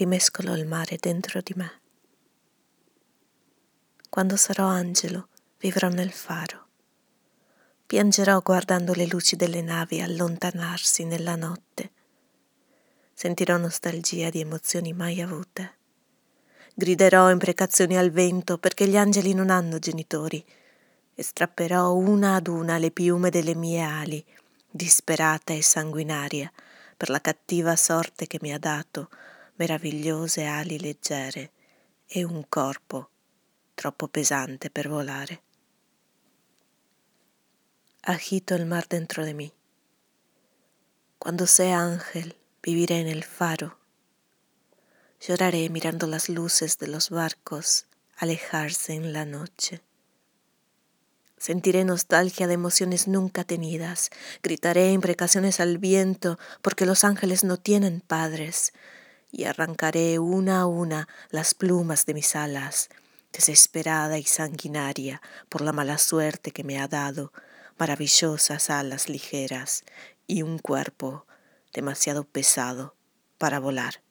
rimescolo il mare dentro di me. Quando sarò angelo, vivrò nel faro. Piangerò guardando le luci delle navi allontanarsi nella notte. Sentirò nostalgia di emozioni mai avute. Griderò imprecazioni al vento perché gli angeli non hanno genitori e strapperò una ad una le piume delle mie ali, disperata e sanguinaria per la cattiva sorte che mi ha dato meravigliose ali leggere e un corpo troppo pesante per volare. Agito el mar dentro de mí. Cuando sea ángel, viviré en el faro. Lloraré mirando las luces de los barcos alejarse en la noche. Sentiré nostalgia de emociones nunca tenidas. Gritaré imprecaciones al viento porque los ángeles no tienen padres. Y arrancaré una a una las plumas de mis alas, desesperada y sanguinaria por la mala suerte que me ha dado. Maravillosas alas ligeras y un cuerpo demasiado pesado para volar.